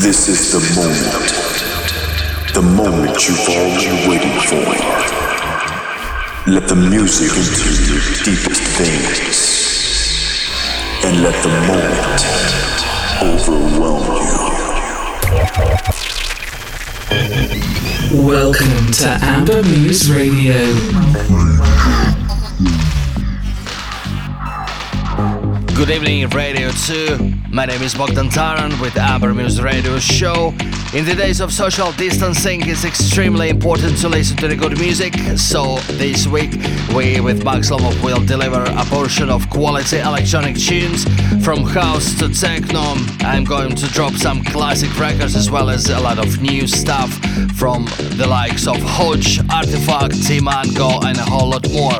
This is the moment you've all been waiting for. Let the music into your deepest veins, and let the moment overwhelm you. Welcome to Amber Muse Radio. Good evening, Radio 2. My name is Bogdan Taran with Amber Muse Radio Show. In the days of social distancing, it's extremely important to listen to the good music. So this week, we with Max Lolov will deliver a portion of quality electronic tunes from house to techno. I'm going to drop some classic records as well as a lot of new stuff from the likes of Hodge, Artifact, T-Mango and a whole lot more.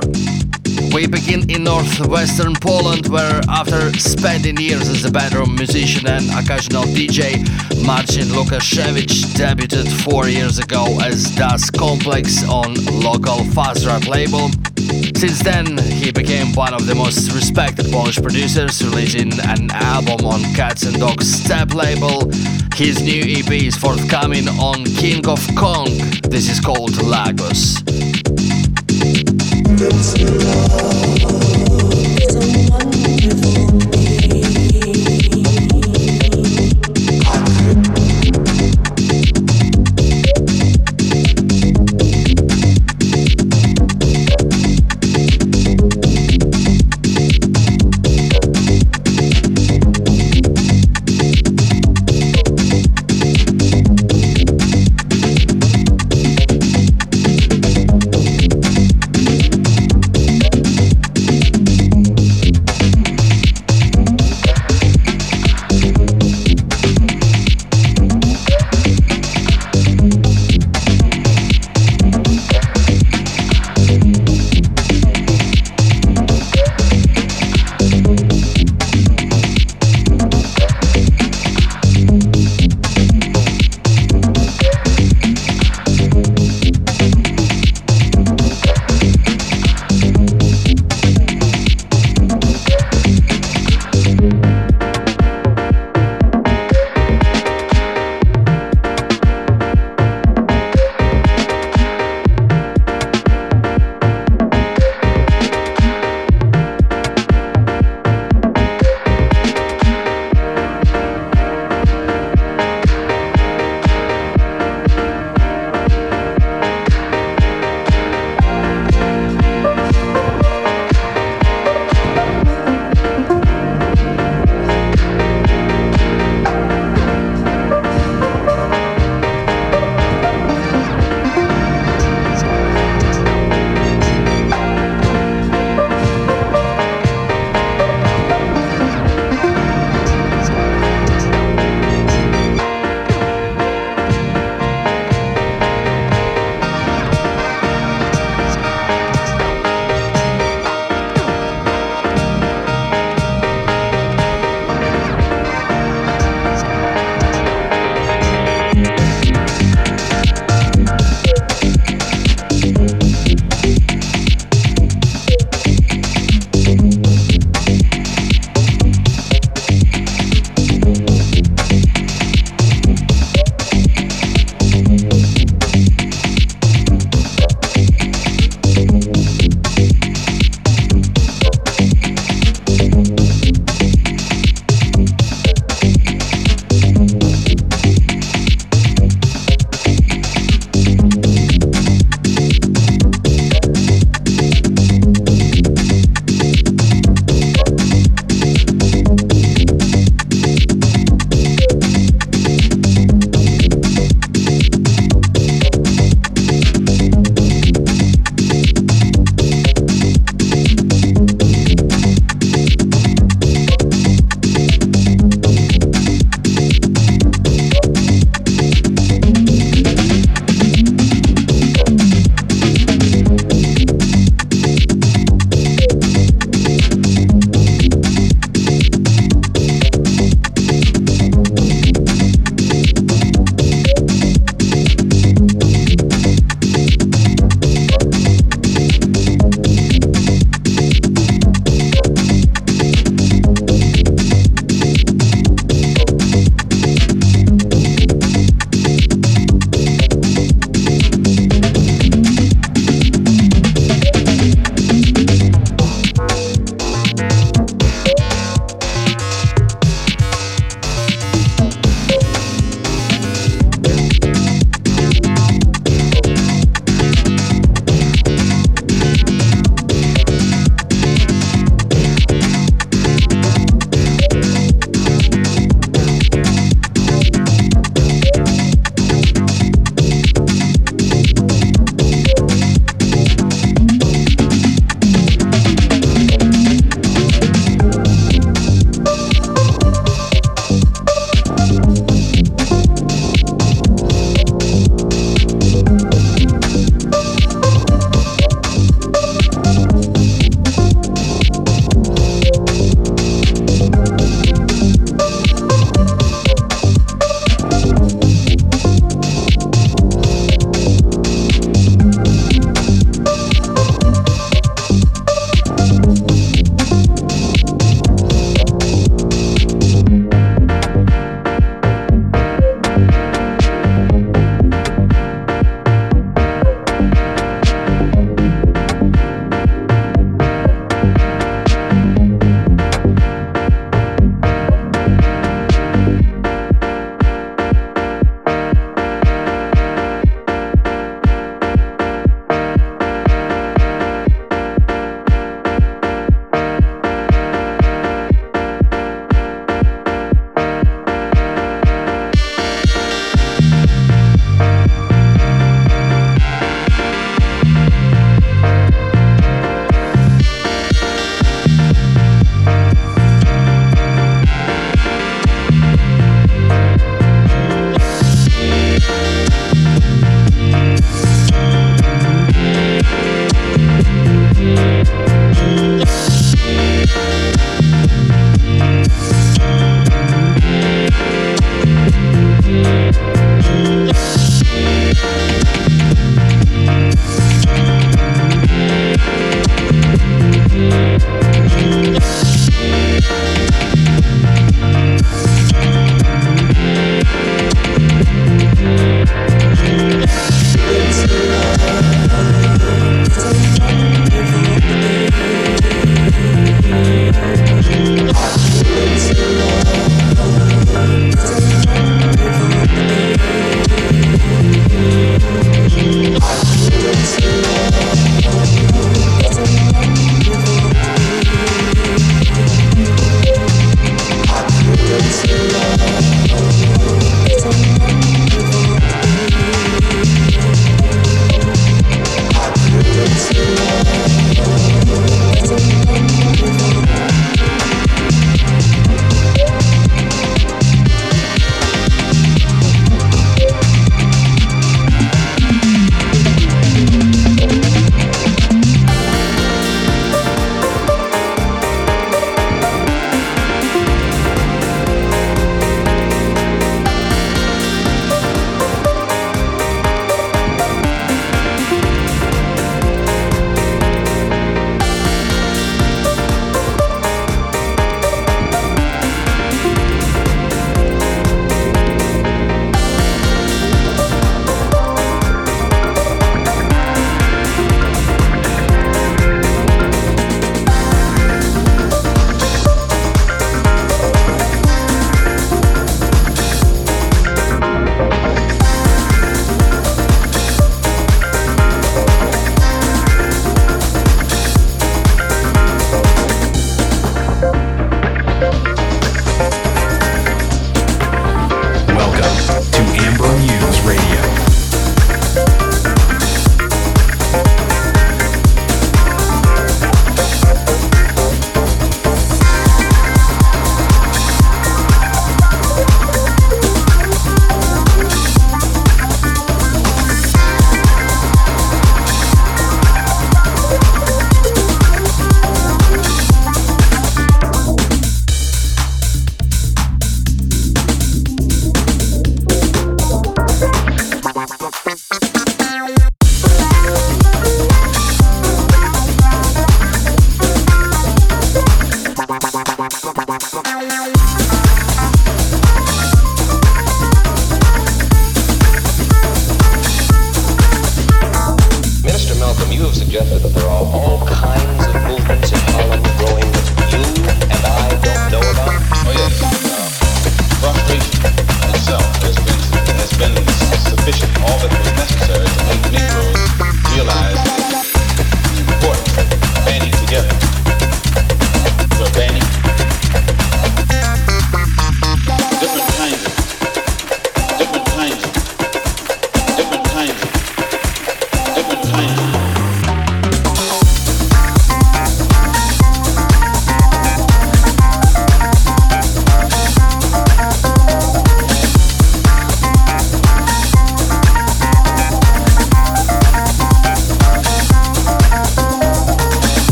We begin in northwestern Poland, where after spending years as a bedroom musician and occasional DJ, Marcin Lukasiewicz debuted 4 years ago as Das Complex on local Fasttrack label. Since then, he became one of the most respected Polish producers, releasing an album on Cat's and Dog's Step label. His new EP is forthcoming on King of Kong. This is called Lagos. It's a wonderful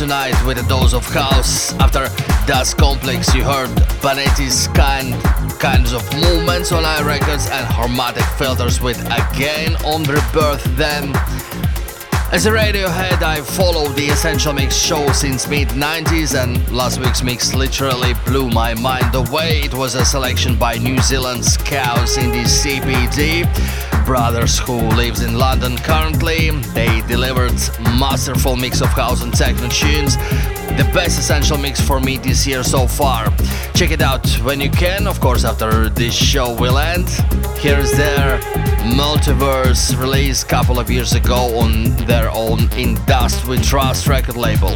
Tonight with a dose of house. After Das Complex you heard Banetti's kinds of movements on our records and harmonic filters with Again on Rebirth. Then as a Radiohead I followed the Essential Mix show since mid-90s, and last week's mix literally blew my mind away. It was a selection by New Zealand's Chaos in the CBD brothers, who lives in London currently. They delivered masterful mix of house and techno tunes. The best Essential Mix for me this year so far. Check it out when you can. Of course, after this show will end, here's their Multiverse release a couple of years ago on their own In Dust We Trust record label.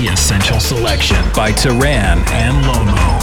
Musically Essential Selection by Taran and Lomo.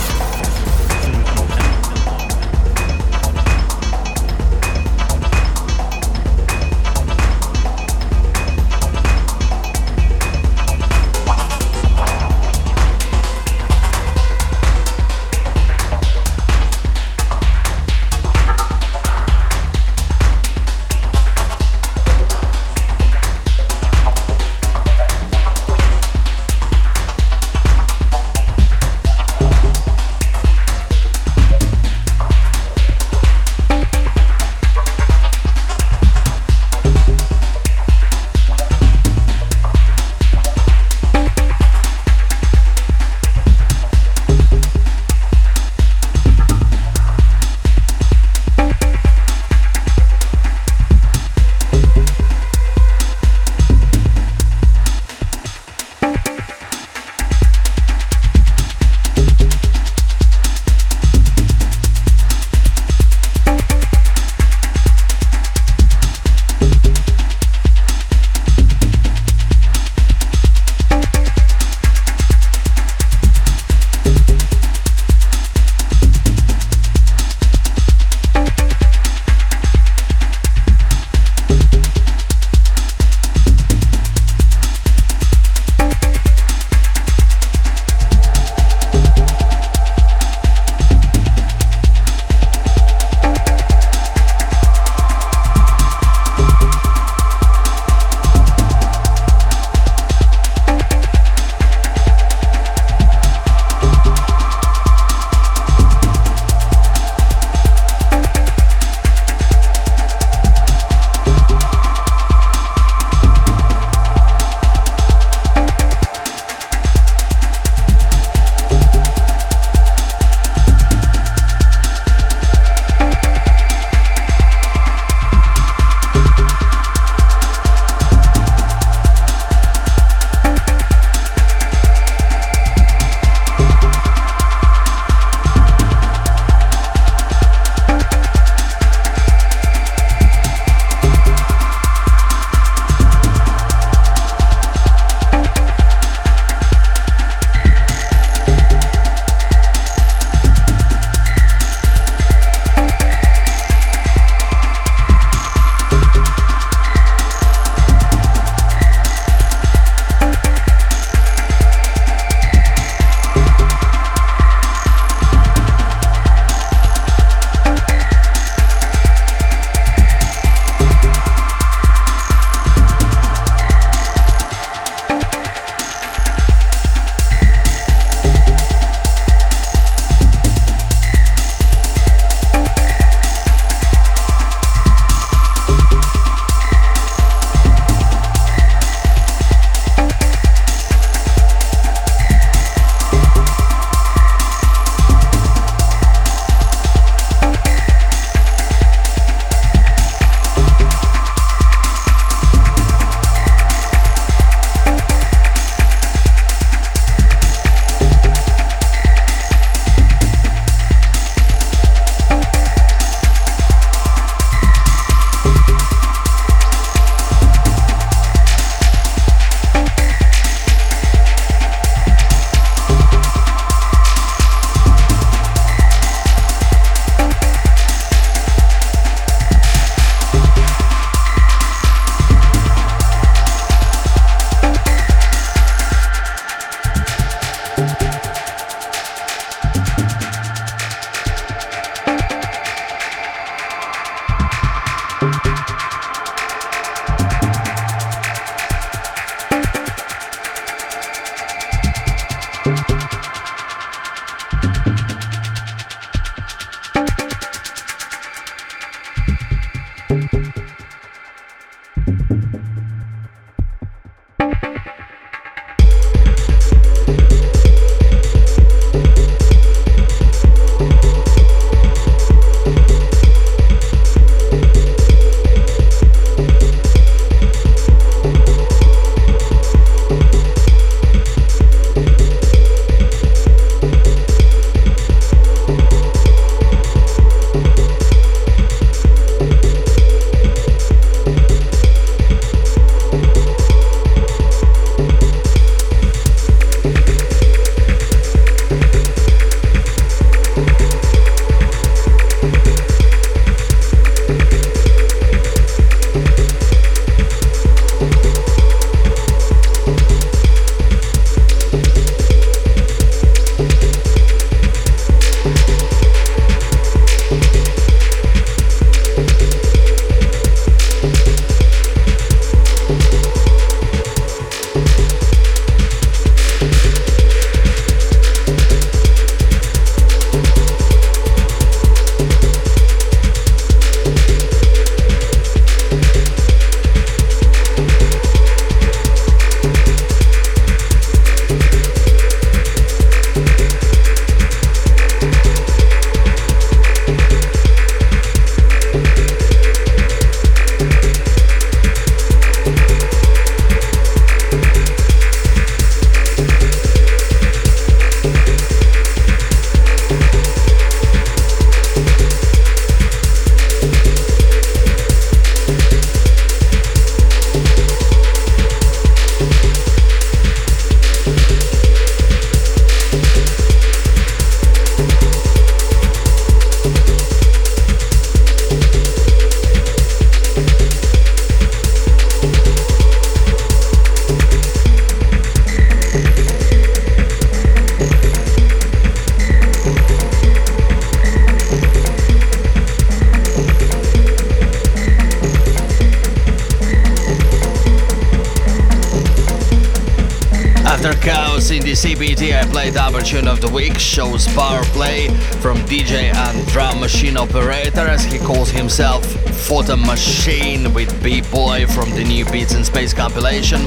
CBD, I played our tune of the week, Show's Power Play, from DJ and drum machine operator, as he calls himself, Photomachine, with B-Boy from the new Beats in Space compilation.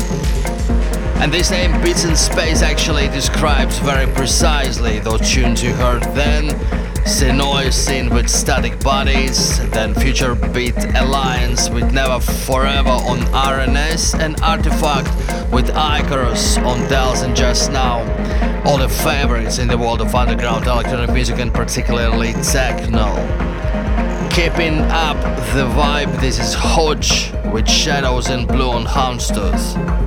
And this name, Beats in Space, actually describes very precisely those tunes you heard then. Sinoisin with Static Bodies, then Future Beat Alliance with Never Forever on R&S, and Artifact with Icarus on Delsin just now. All the favorites in the world of underground electronic music and particularly techno. Keeping up the vibe, this is Hodge with Shadows in Blue on Houndstooth.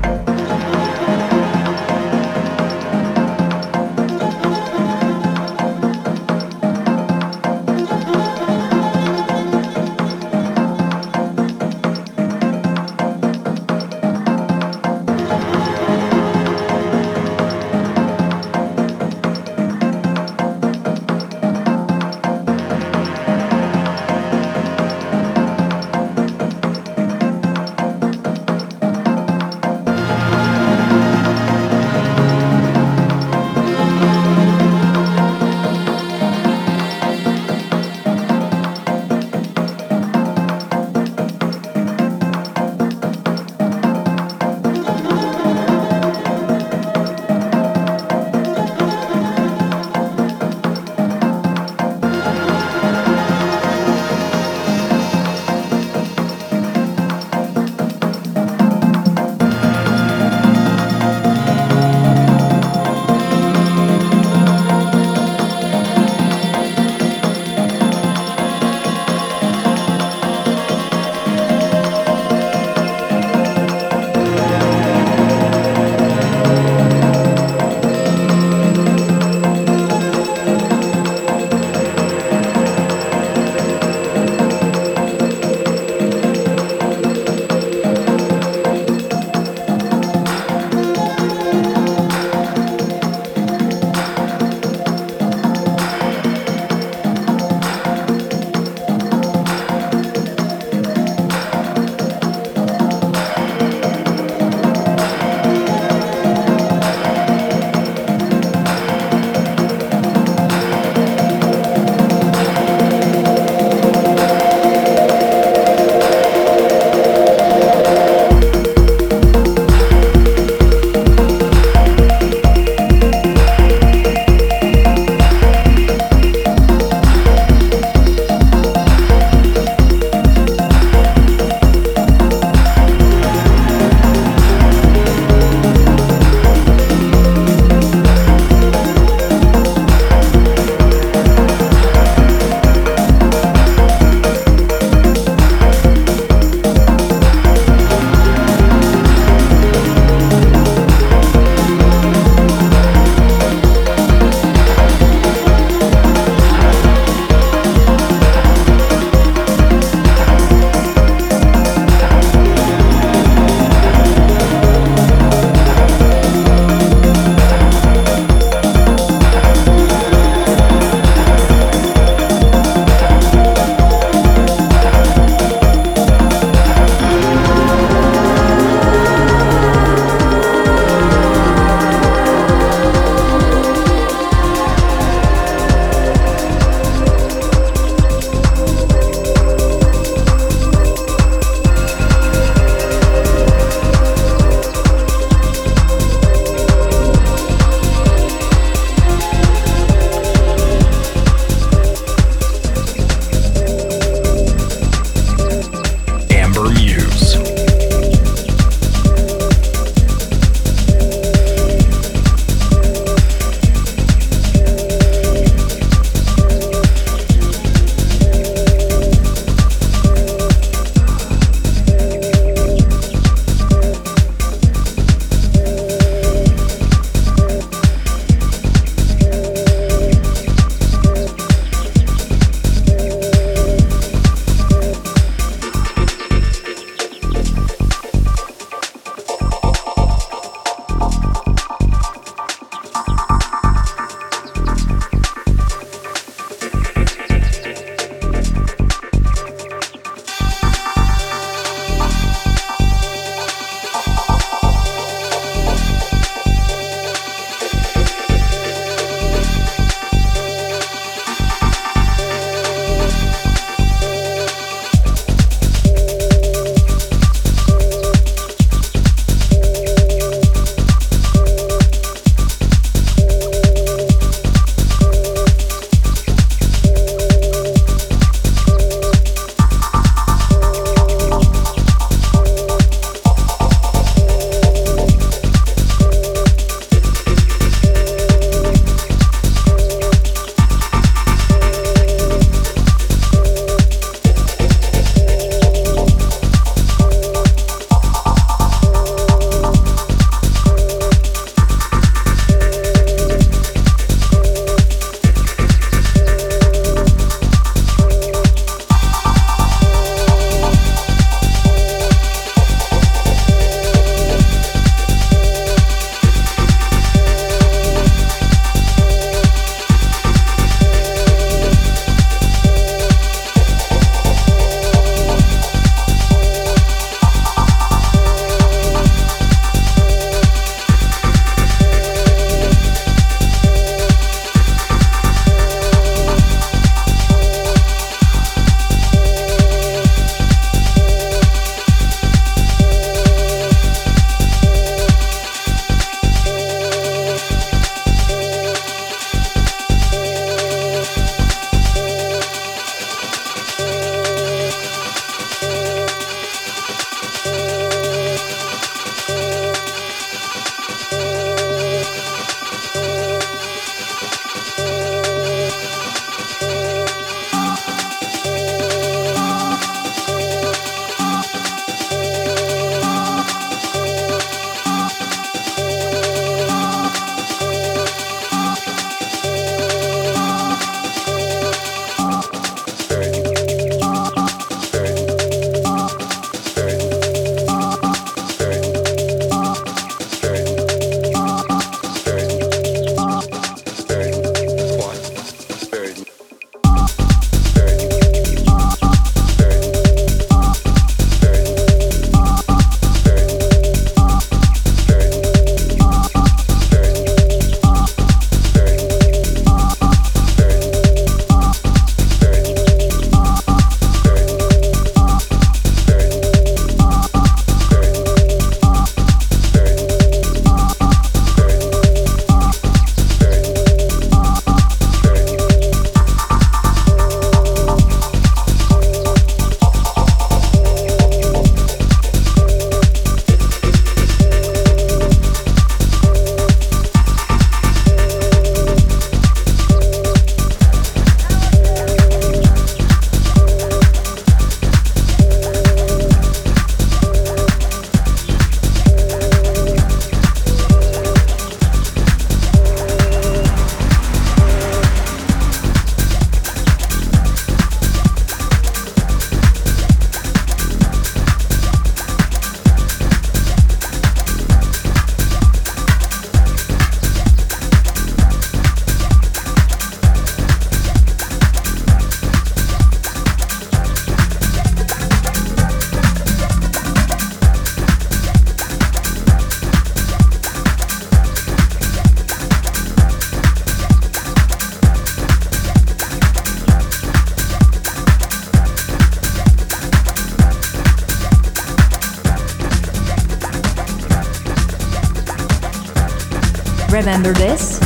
Remember this?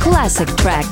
Classic track.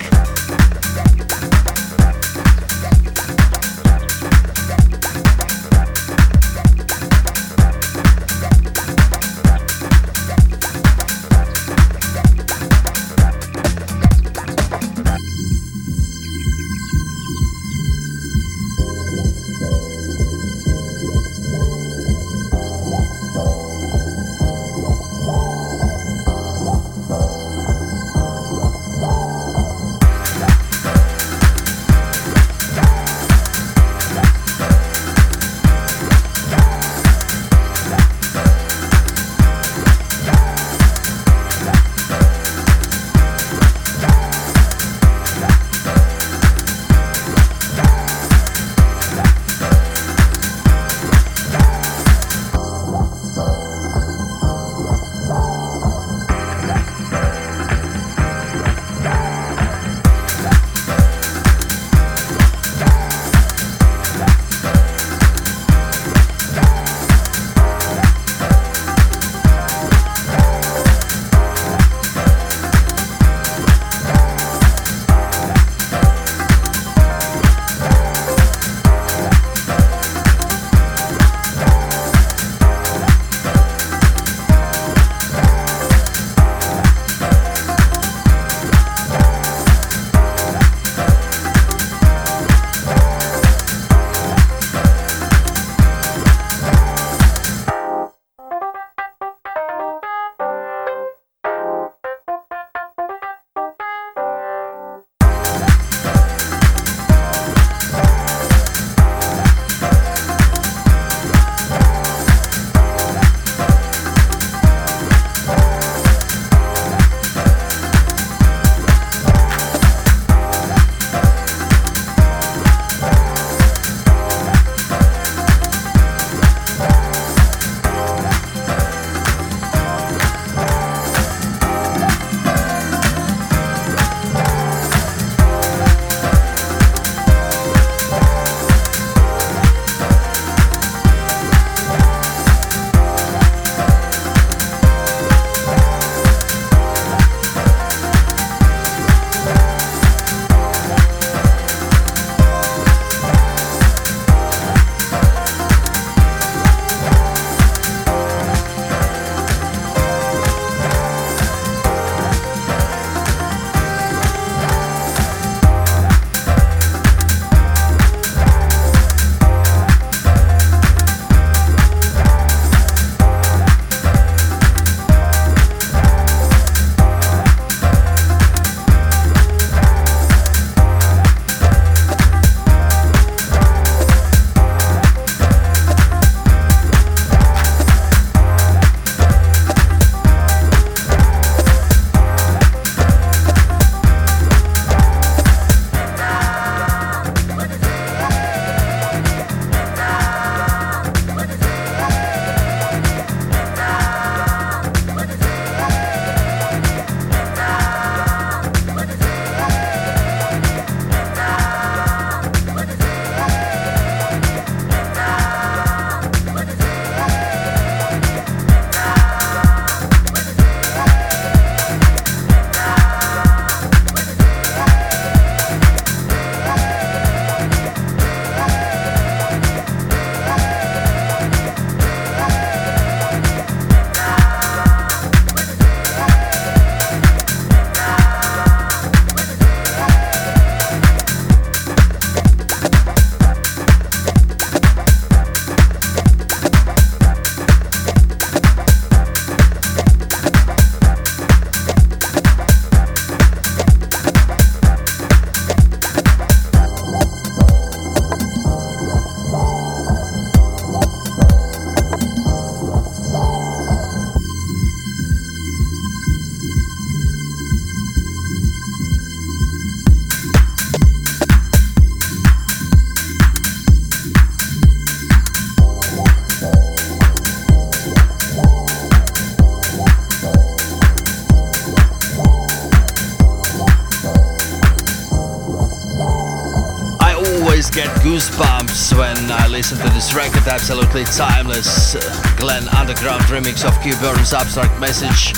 get goosebumps when I listen to this record, absolutely timeless. Glenn Underground remix of Q-Burns Abstract Message,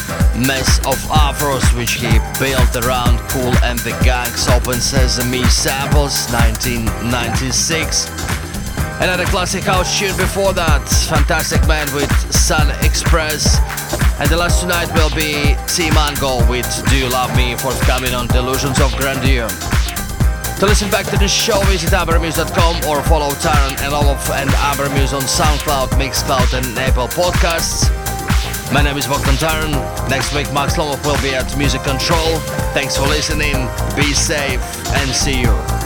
Mess of Afros, which he built around Kool and the Gang's Open Sesame samples, 1996. Another classic house tune before that, Fantastic Man with Sun Express. And the last tonight will be T-Mango with Do You Love Me, forthcoming on Delusions of Grandeur. To listen back to the show, visit ambermuse.com or follow Taran and Lolov and Amber Muse on SoundCloud, Mixcloud and Apple Podcasts. My name is Bogdan Taran. Next week, Max Lolov will be at Music Control. Thanks for listening, be safe and see you.